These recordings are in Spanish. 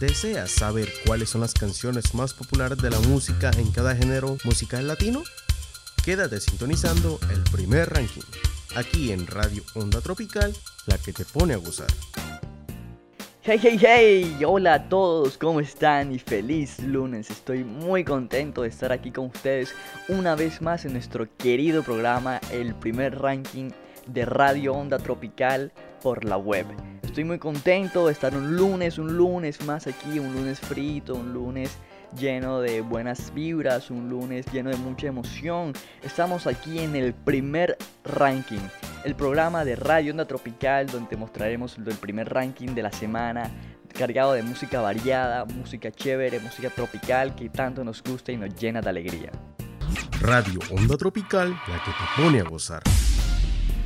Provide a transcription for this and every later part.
¿Deseas saber cuáles son las canciones más populares de la música en cada género musical latino? Quédate sintonizando el primer ranking, aquí en Radio Onda Tropical, la que te pone a gozar. Hey, hey, hey, hola a todos, ¿cómo están? Y feliz lunes, estoy muy contento de estar aquí con ustedes una vez más en nuestro querido programa, el primer ranking de Radio Onda Tropical por la web. Estoy muy contento de estar un lunes más aquí, un lunes frito, un lunes lleno de buenas vibras, un lunes lleno de mucha emoción. Estamos aquí en el primer ranking, el programa de Radio Onda Tropical, donde te mostraremos el primer ranking de la semana, cargado de música variada, música chévere, música tropical que tanto nos gusta y nos llena de alegría. Radio Onda Tropical, la que te pone a gozar.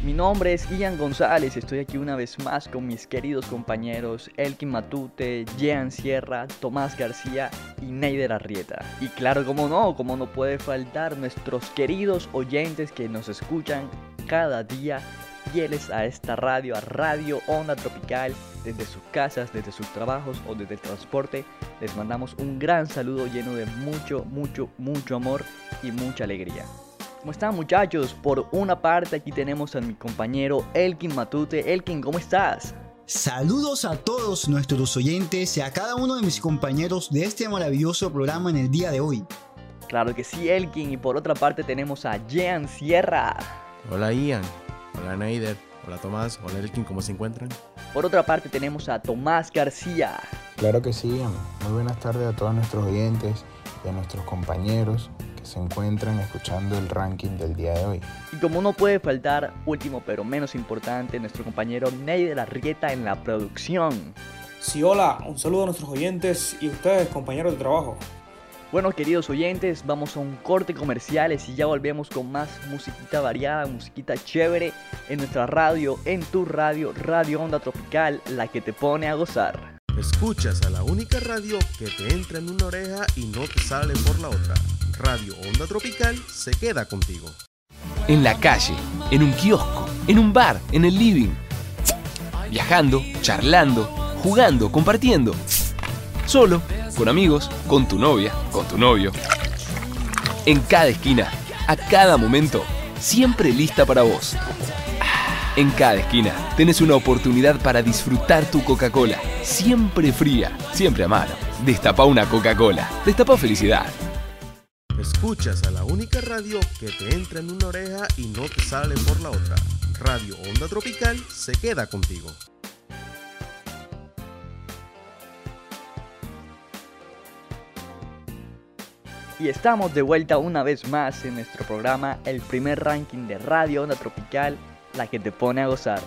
Mi nombre es Ian González, estoy aquí una vez más con mis queridos compañeros Elkin Matute, Jean Sierra, Tomás García y Neider Arrieta. Y claro, como no puede faltar nuestros queridos oyentes que nos escuchan cada día, fieles a esta radio, a Radio Onda Tropical, desde sus casas, desde sus trabajos o desde el transporte. Les mandamos un gran saludo lleno de mucho amor y mucha alegría. ¿Cómo están, muchachos? Por una parte aquí tenemos a mi compañero Elkin Matute. Elkin, ¿cómo estás? Saludos a todos nuestros oyentes y a cada uno de mis compañeros de este maravilloso programa en el día de hoy. Claro que sí, Elkin. Y por otra parte tenemos a Jean Sierra. Hola, Ian. Hola, Neider. Hola, Tomás. Hola, Elkin. ¿Cómo se encuentran? Por otra parte tenemos a Tomás García. Claro que sí, Ian. Muy buenas tardes a todos nuestros oyentes y a nuestros compañeros que se encuentran escuchando el ranking del día de hoy. Y como no puede faltar, último pero menos importante, nuestro compañero Neider Arrieta en la producción. Sí, hola, un saludo a nuestros oyentes y ustedes, compañeros de trabajo. Bueno, queridos oyentes, vamos a un corte comercial y ya volvemos con más musiquita variada, musiquita chévere en nuestra radio, en tu radio, Radio Onda Tropical, la que te pone a gozar. Escuchas a la única radio que te entra en una oreja y no te sale por la otra. Radio Onda Tropical se queda contigo. En la calle, en un kiosco, en un bar, en el living. Viajando, charlando, jugando, compartiendo. Solo, con amigos, con tu novia, con tu novio. En cada esquina, a cada momento, siempre lista para vos. En cada esquina tenés una oportunidad para disfrutar tu Coca-Cola, siempre fría, siempre a mano. Destapa una Coca-Cola, destapa felicidad. Escuchas a la única radio que te entra en una oreja y no te sale por la otra. Radio Onda Tropical se queda contigo. Y estamos de vuelta una vez más en nuestro programa, el primer ranking de Radio Onda Tropical, la que te pone a gozar.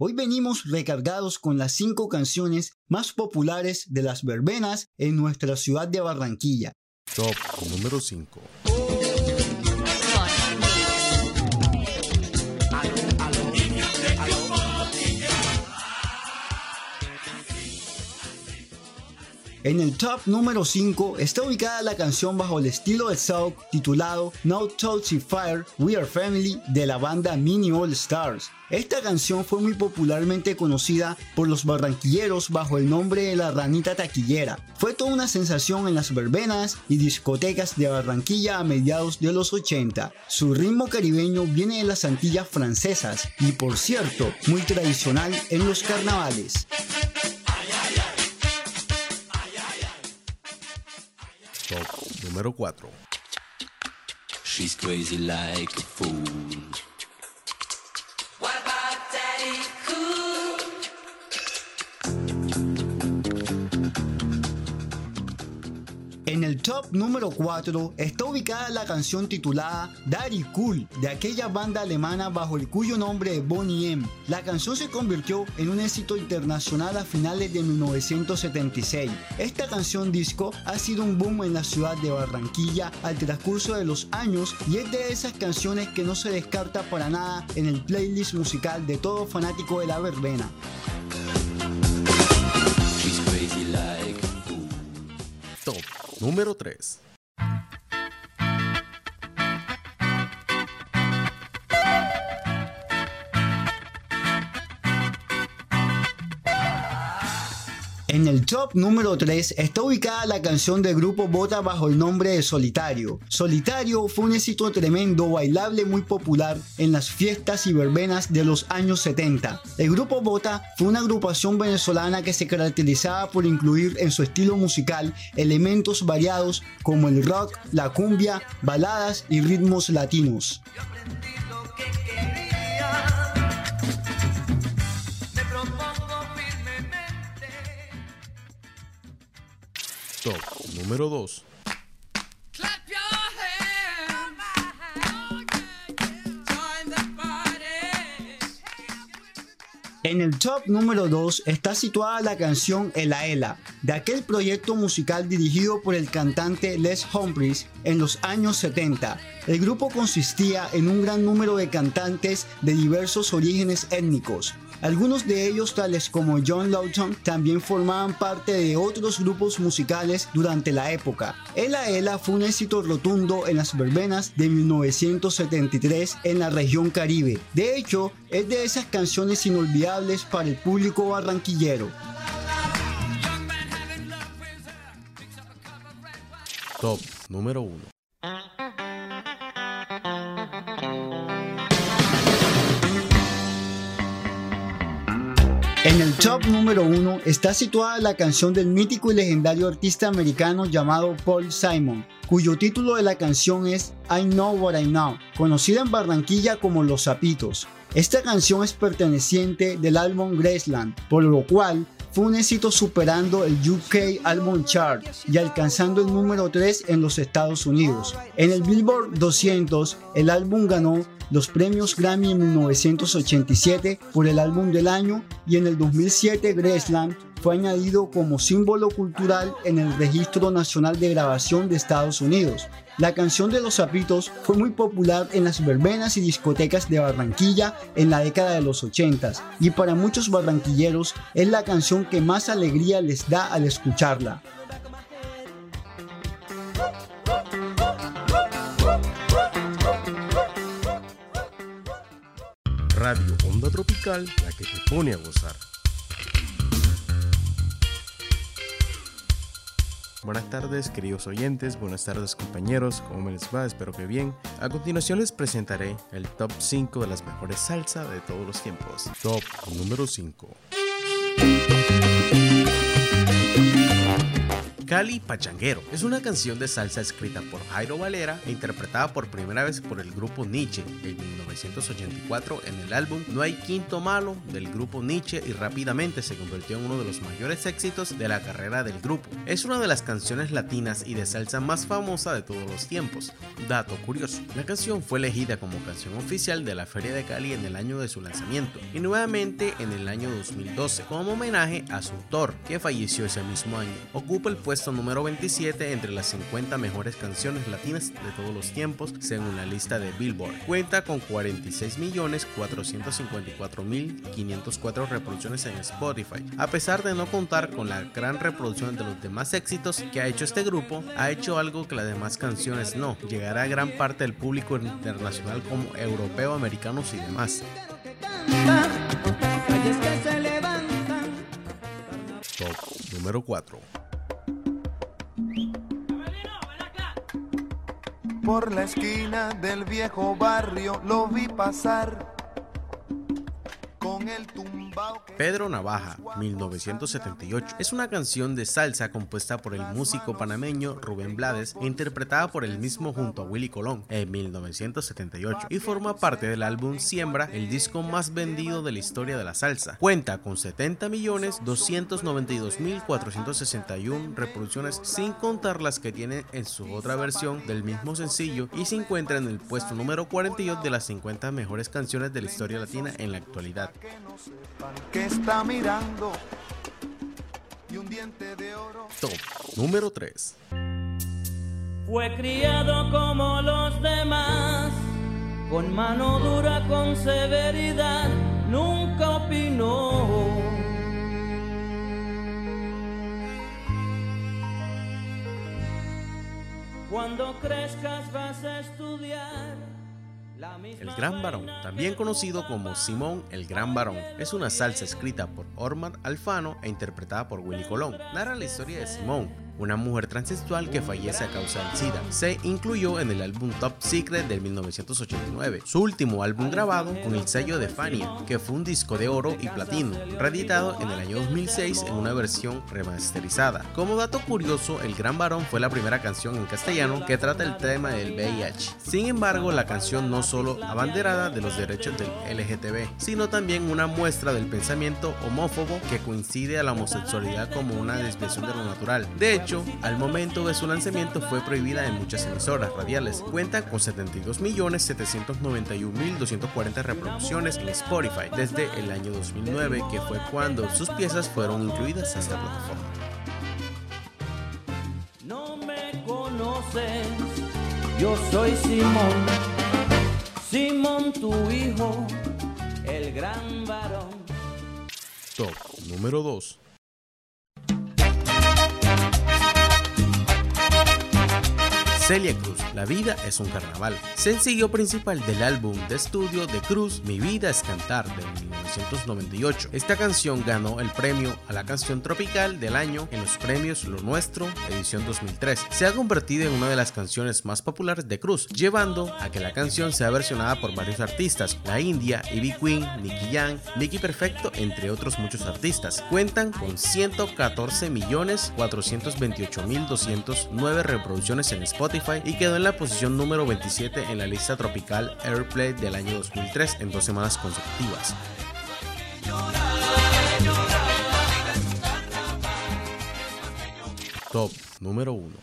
Hoy venimos recargados con las 5 canciones más populares de las verbenas en nuestra ciudad de Barranquilla. Top número 5. En el top número 5 está ubicada la canción bajo el estilo del South titulado No Touchy Fire, We Are Family de la banda Mini All Stars. Esta canción fue muy popularmente conocida por los barranquilleros bajo el nombre de La Ranita Taquillera. Fue toda una sensación en las verbenas y discotecas de Barranquilla a mediados de los 80. Su ritmo caribeño viene de las Antillas francesas y, por cierto, muy tradicional en los carnavales. Top número 4. She's crazy like a fool. What about Daddy Cool? En el top número 4 está ubicada la canción titulada Daddy Cool de aquella banda alemana bajo el cuyo nombre es Bonnie M. La canción se convirtió en un éxito internacional a finales de 1976. Esta canción disco ha sido un boom en la ciudad de Barranquilla al transcurso de los años y es de esas canciones que no se descarta para nada en el playlist musical de todo fanático de la verbena. Top número 3. top número 3 está ubicada la canción del grupo Bota bajo el nombre de Solitario. Solitario fue un éxito tremendo, bailable, muy popular en las fiestas y verbenas de los años 70. El grupo Bota fue una agrupación venezolana que se caracterizaba por incluir en su estilo musical elementos variados como el rock, la cumbia, baladas y ritmos latinos. Top número 2. En el top número 2 está situada la canción Ella Ella, de aquel proyecto musical dirigido por el cantante Les Humphries en los años 70. El grupo consistía en un gran número de cantantes de diversos orígenes étnicos. Algunos de ellos, tales como John Lawton, también formaban parte de otros grupos musicales durante la época. Ella Ella fue un éxito rotundo en las verbenas de 1973 en la región Caribe. De hecho, es de esas canciones inolvidables para el público barranquillero. Top número 1. En el top número 1 está situada la canción del mítico y legendario artista americano llamado Paul Simon, cuyo título de la canción es I Know What I Know, conocida en Barranquilla como Los Zapitos. Esta canción es perteneciente del álbum Graceland, por lo cual fue un éxito superando el UK Album Chart y alcanzando el número 3 en los Estados Unidos. En el Billboard 200, el álbum ganó los premios Grammy en 1987 por el álbum del año, y en el 2007 Graceland fue añadido como símbolo cultural en el Registro Nacional de Grabación de Estados Unidos. La canción de Los Zapitos fue muy popular en las verbenas y discotecas de Barranquilla en la década de los 80s, y para muchos barranquilleros es la canción que más alegría les da al escucharla. Radio Onda Tropical, la que te pone a gozar. Buenas tardes, queridos oyentes, buenas tardes, compañeros, ¿cómo me les va? Espero que bien. A continuación les presentaré el top 5 de las mejores salsa de todos los tiempos. Top número 5. Cali Pachanguero es una canción de salsa escrita por Jairo Valera e interpretada por primera vez por el grupo Niche en 1984 en el álbum No Hay Quinto Malo del grupo Niche, y rápidamente se convirtió en uno de los mayores éxitos de la carrera del grupo. Es una de las canciones latinas y de salsa más famosa de todos los tiempos. Dato curioso, la canción fue elegida como canción oficial de la Feria de Cali en el año de su lanzamiento, y nuevamente en el año 2012 como homenaje a su autor, que falleció ese mismo año. Ocupa el puesto número 27 entre las 50 mejores canciones latinas de todos los tiempos según la lista de Billboard. Cuenta con 46.454.504 reproducciones en Spotify. A pesar de no contar con la gran reproducción de los demás éxitos que ha hecho este grupo, ha hecho algo que las demás canciones no: llegar a gran parte del público internacional como europeo, americanos y demás. Top número 4. Por la esquina del viejo barrio lo vi pasar con el tumbao. Pedro Navaja, 1978, es una canción de salsa compuesta por el músico panameño Rubén Blades e interpretada por él mismo junto a Willy Colón en 1978, y forma parte del álbum Siembra, el disco más vendido de la historia de la salsa. Cuenta con 70.292.461 reproducciones, sin contar las que tiene en su otra versión del mismo sencillo, y se encuentra en el puesto número 42 de las 50 mejores canciones de la historia latina en la actualidad. Que está mirando y un diente de oro. Top número 3. Fue criado como los demás, con mano dura, con severidad, nunca opinó. Cuando crezcas vas a estudiar, El Gran Barón, también conocido como Simón el Gran Barón, es una salsa escrita por Omar Alfano e interpretada por Willy Colón. Narra la historia de Simón, una mujer transexual que fallece a causa del SIDA. Se incluyó en el álbum Top Secret del 1989, su último álbum grabado con el sello de Fania, que fue un disco de oro y platino, reeditado en el año 2006 en una versión remasterizada. Como dato curioso, El Gran Barón fue la primera canción en castellano que trata el tema del VIH. Sin embargo, la canción no solo abanderada de los derechos del LGTB, sino también una muestra del pensamiento homófobo que coincide a la homosexualidad como una desviación de lo natural. De hecho, al momento de su lanzamiento fue prohibida en muchas emisoras radiales. Cuenta con 72.791.240 reproducciones en Spotify desde el año 2009, que fue cuando sus piezas fueron incluidas en esta plataforma. No me conoces, yo soy Simón, Simón tu hijo, el gran varón. Top número 2. Celia Cruz, La vida es un carnaval. Sencillo principal del álbum de estudio de Cruz, Mi vida es cantar, de 1998. Esta canción ganó el premio a la canción tropical del año en los premios Lo Nuestro, edición 2003. Se ha convertido en una de las canciones más populares de Cruz, llevando a que la canción sea versionada por varios artistas: La India, Ivy Queen, Nicky Jam, Nicky Perfecto, entre otros muchos artistas. Cuentan con 114.428.209 reproducciones en Spotify y quedó en la posición número 27 en la lista tropical Airplay del año 2003 en 2 semanas consecutivas. Top número 1.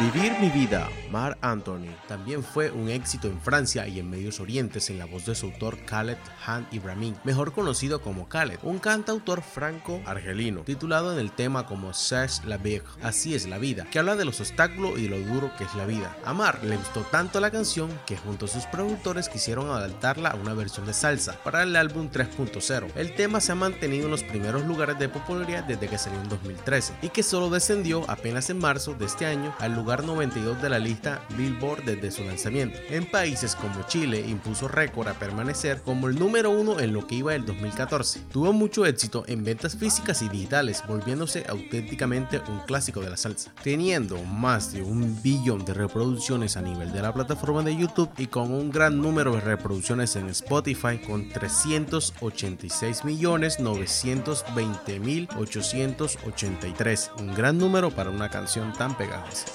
Vivir mi vida, Marc Anthony, también fue un éxito en Francia y en Medios Orientes en la voz de su autor Khaled Han Ibrahim, mejor conocido como Khaled, un cantautor franco-argelino, titulado en el tema como C'est la vie, así es la vida, que habla de los obstáculos y de lo duro que es la vida. A Marc le gustó tanto la canción que junto a sus productores quisieron adaptarla a una versión de salsa para el álbum 3.0. El tema se ha mantenido en los primeros lugares de popularidad desde que salió en 2013 y que solo descendió apenas en marzo de este año al lugar 92 de la lista Billboard desde su lanzamiento. En países como Chile impuso récord a permanecer como el número 1 en lo que iba del 2014. Tuvo mucho éxito en ventas físicas y digitales, volviéndose auténticamente un clásico de la salsa, teniendo más de 1 billón de reproducciones a nivel de la plataforma de YouTube y con un gran número de reproducciones en Spotify, con 386.920.883, un gran número para una canción tan pegajosa.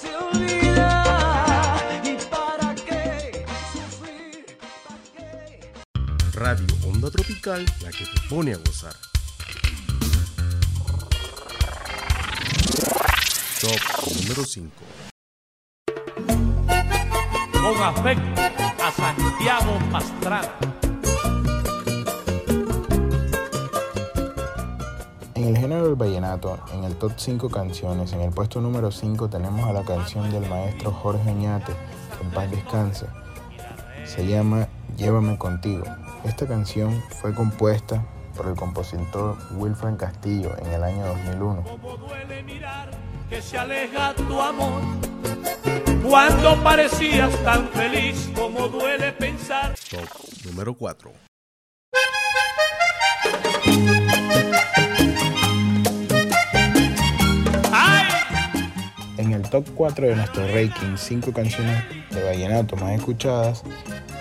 Radio Onda Tropical, la que te pone a gozar. Top número 5. Con afecto a Santiago Pastrana. En el género del vallenato, en el top 5 canciones, en el puesto número 5 tenemos a la canción del maestro Jorge Oñate, que en paz descanse. Se llama Llévame Contigo. Esta canción fue compuesta por el compositor Wilfran Castillo en el año 2001. Como duele mirar que se aleja tu amor, cuando parecías tan feliz, como duele pensar. Top número 4. En el top 4 de nuestro ranking 5 canciones de vallenato más escuchadas,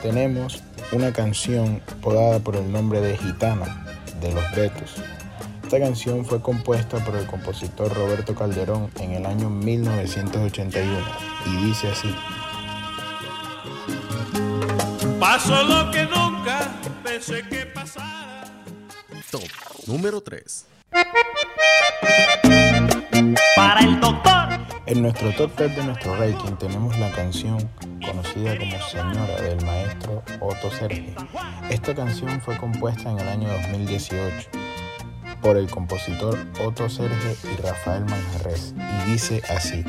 tenemos una canción apodada por el nombre de Gitana, de Los Betos. Esta canción fue compuesta por el compositor Roberto Calderón en el año 1981 y dice así: Pasó lo que nunca pensé que pasara. Top número 3. Para el doctor. En nuestro top 3 de nuestro ranking tenemos la canción conocida como Señora del maestro Otto Sergio. Esta canción fue compuesta en el año 2018 por el compositor Otto Sergio y Rafael Manjarrés y dice así: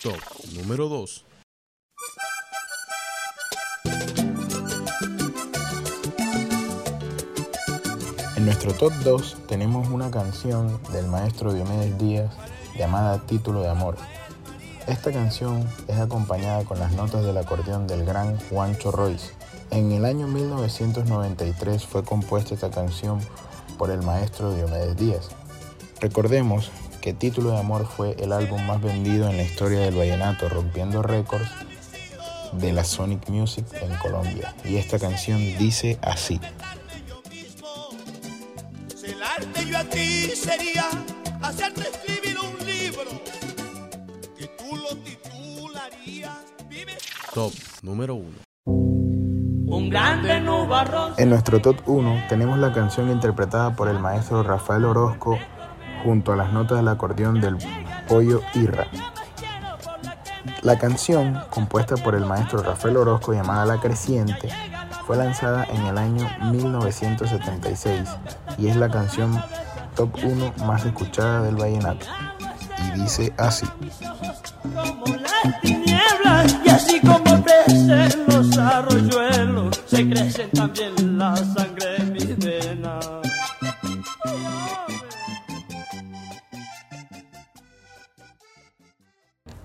Top número 2. En nuestro top 2 tenemos una canción del maestro Diomedes Díaz llamada Título de Amor. Esta canción es acompañada con las notas del acordeón del gran Juancho Royce. En el año 1993 fue compuesta esta canción por el maestro Diomedes Díaz. Recordemos que Título de Amor fue el álbum más vendido en la historia del vallenato, rompiendo récords de la Sonic Music en Colombia. Y esta canción dice así. Celarte yo a ti sería hacerte escribir un libro que tú lo titularías Vive. Top número 1. Un grande nubarrón. En nuestro top 1 tenemos la canción interpretada por el maestro Rafael Orozco junto a las notas del acordeón del Pollo Irra. La canción, compuesta por el maestro Rafael Orozco, llamada La Creciente, fue lanzada en el año 1976 y es la canción top 1 más escuchada del vallenato. Y dice así.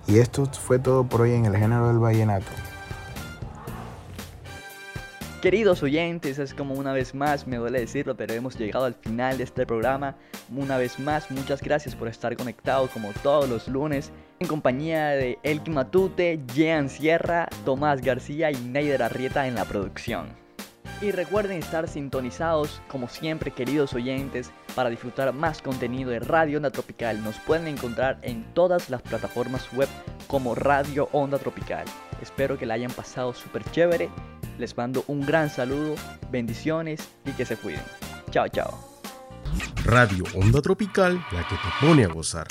Y esto fue todo por hoy en el género del vallenato. Queridos oyentes, es como una vez más, me duele decirlo, pero hemos llegado al final de este programa. Una vez más, muchas gracias por estar conectados como todos los lunes, en compañía de Elkin Matute, Jean Sierra, Tomás García y Neider Arrieta en la producción. Y recuerden estar sintonizados, como siempre, queridos oyentes, para disfrutar más contenido de Radio Onda Tropical. Nos pueden encontrar en todas las plataformas web como Radio Onda Tropical. Espero que la hayan pasado súper chévere. Les mando un gran saludo, bendiciones y que se cuiden. Chao, chao. Radio Onda Tropical, la que te pone a gozar.